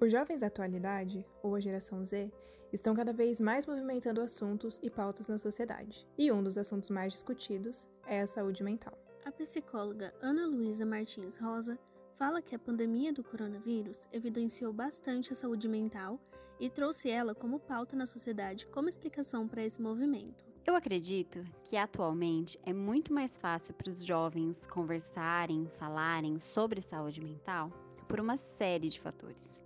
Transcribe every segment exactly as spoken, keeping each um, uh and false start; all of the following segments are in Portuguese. Os jovens da atualidade, ou a geração zê, estão cada vez mais movimentando assuntos e pautas na sociedade, e um dos assuntos mais discutidos é a saúde mental. A psicóloga Ana Luísa Martins Rosa fala que a pandemia do coronavírus evidenciou bastante a saúde mental e trouxe ela como pauta na sociedade como explicação para esse movimento. Eu acredito que atualmente é muito mais fácil para os jovens conversarem, falarem sobre saúde mental por uma série de fatores.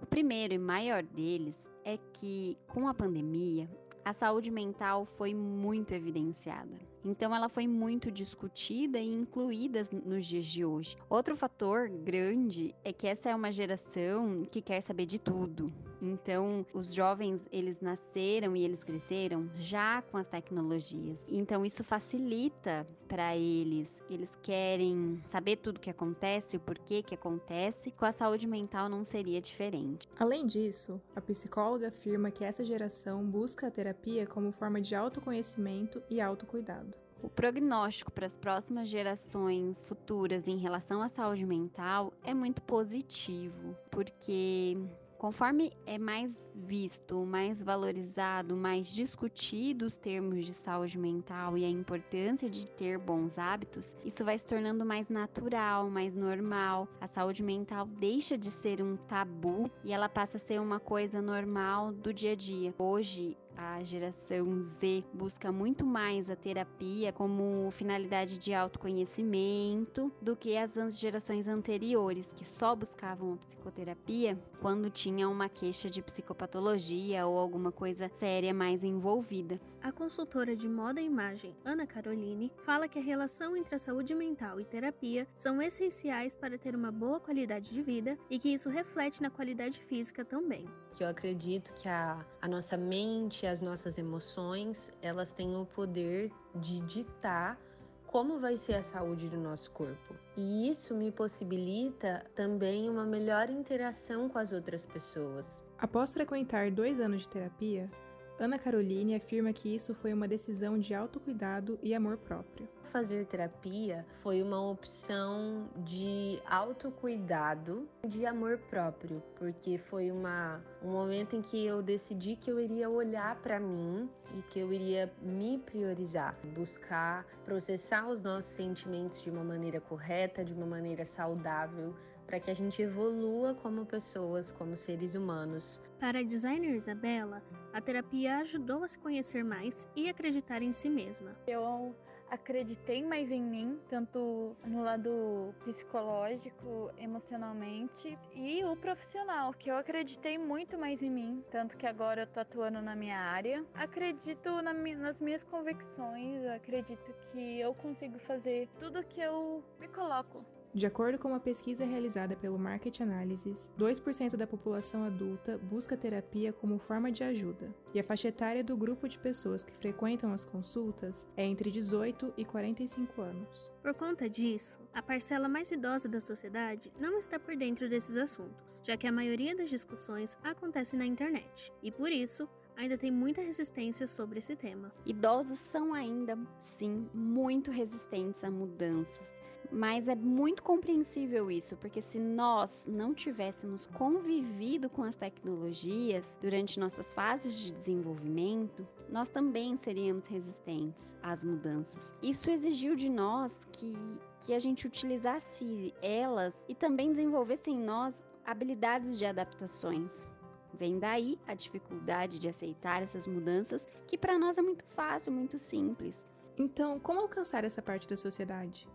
O primeiro e maior deles é que, com a pandemia, a saúde mental foi muito evidenciada. Então, ela foi muito discutida e incluída nos dias de hoje. Outro fator grande é que essa é uma geração que quer saber de tudo. Então, os jovens, eles nasceram e eles cresceram já com as tecnologias. Então, isso facilita para eles. Eles querem saber tudo o que acontece, o porquê que acontece. Com a saúde mental não seria diferente. Além disso, a psicóloga afirma que essa geração busca a terapia como forma de autoconhecimento e autocuidado. O prognóstico para as próximas gerações futuras em relação à saúde mental é muito positivo, porque conforme é mais visto, mais valorizado, mais discutido os termos de saúde mental e a importância de ter bons hábitos, isso vai se tornando mais natural, mais normal. A saúde mental deixa de ser um tabu e ela passa a ser uma coisa normal do dia a dia. Hoje, a geração zê busca muito mais a terapia como finalidade de autoconhecimento do que as gerações anteriores, que só buscavam a psicoterapia quando tinham uma queixa de psicopatologia ou alguma coisa séria mais envolvida. A consultora de moda e imagem, Ana Caroline, fala que a relação entre a saúde mental e terapia são essenciais para ter uma boa qualidade de vida e que isso reflete na qualidade física também. Eu acredito que a, a nossa mente, as nossas emoções, elas têm o poder de ditar como vai ser a saúde do nosso corpo. E isso me possibilita também uma melhor interação com as outras pessoas. Após frequentar dois anos de terapia, Ana Caroline afirma que isso foi uma decisão de autocuidado e amor próprio. Fazer terapia foi uma opção de autocuidado, de amor próprio, porque foi uma, um momento em que eu decidi que eu iria olhar para mim e que eu iria me priorizar, buscar processar os nossos sentimentos de uma maneira correta, de uma maneira saudável, para que a gente evolua como pessoas, como seres humanos. Para a designer Isabela, a terapia ajudou a se conhecer mais e acreditar em si mesma. Eu acreditei mais em mim, tanto no lado psicológico, emocionalmente, e o profissional, que eu acreditei muito mais em mim, tanto que agora eu tô atuando na minha área. Acredito na, nas minhas convicções, eu acredito que eu consigo fazer tudo que eu me coloco. De acordo com uma pesquisa realizada pelo Market Analysis, dois por cento da população adulta busca terapia como forma de ajuda, e a faixa etária do grupo de pessoas que frequentam as consultas é entre dezoito e quarenta e cinco anos. Por conta disso, a parcela mais idosa da sociedade não está por dentro desses assuntos, já que a maioria das discussões acontece na internet, e por isso, ainda tem muita resistência sobre esse tema. Idosos são ainda, sim, muito resistentes a mudanças, mas é muito compreensível isso, porque se nós não tivéssemos convivido com as tecnologias durante nossas fases de desenvolvimento, nós também seríamos resistentes às mudanças. Isso exigiu de nós que, que a gente utilizasse elas e também desenvolvesse em nós habilidades de adaptações. Vem daí a dificuldade de aceitar essas mudanças, que para nós é muito fácil, muito simples. Então, como alcançar essa parte da sociedade?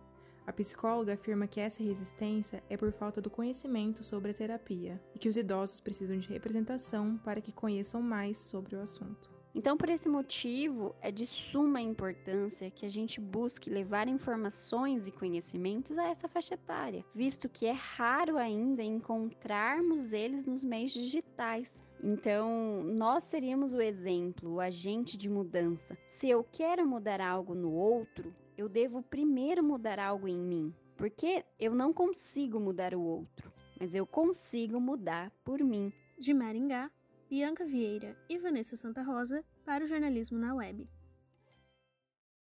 A psicóloga afirma que essa resistência é por falta do conhecimento sobre a terapia e que os idosos precisam de representação para que conheçam mais sobre o assunto. Então, por esse motivo, é de suma importância que a gente busque levar informações e conhecimentos a essa faixa etária, visto que é raro ainda encontrarmos eles nos meios digitais. Então, nós seríamos o exemplo, o agente de mudança. Se eu quero mudar algo no outro, eu devo primeiro mudar algo em mim, porque eu não consigo mudar o outro, mas eu consigo mudar por mim. De Maringá, Bianca Vieira e Vanessa Santa Rosa para o Jornalismo na Web.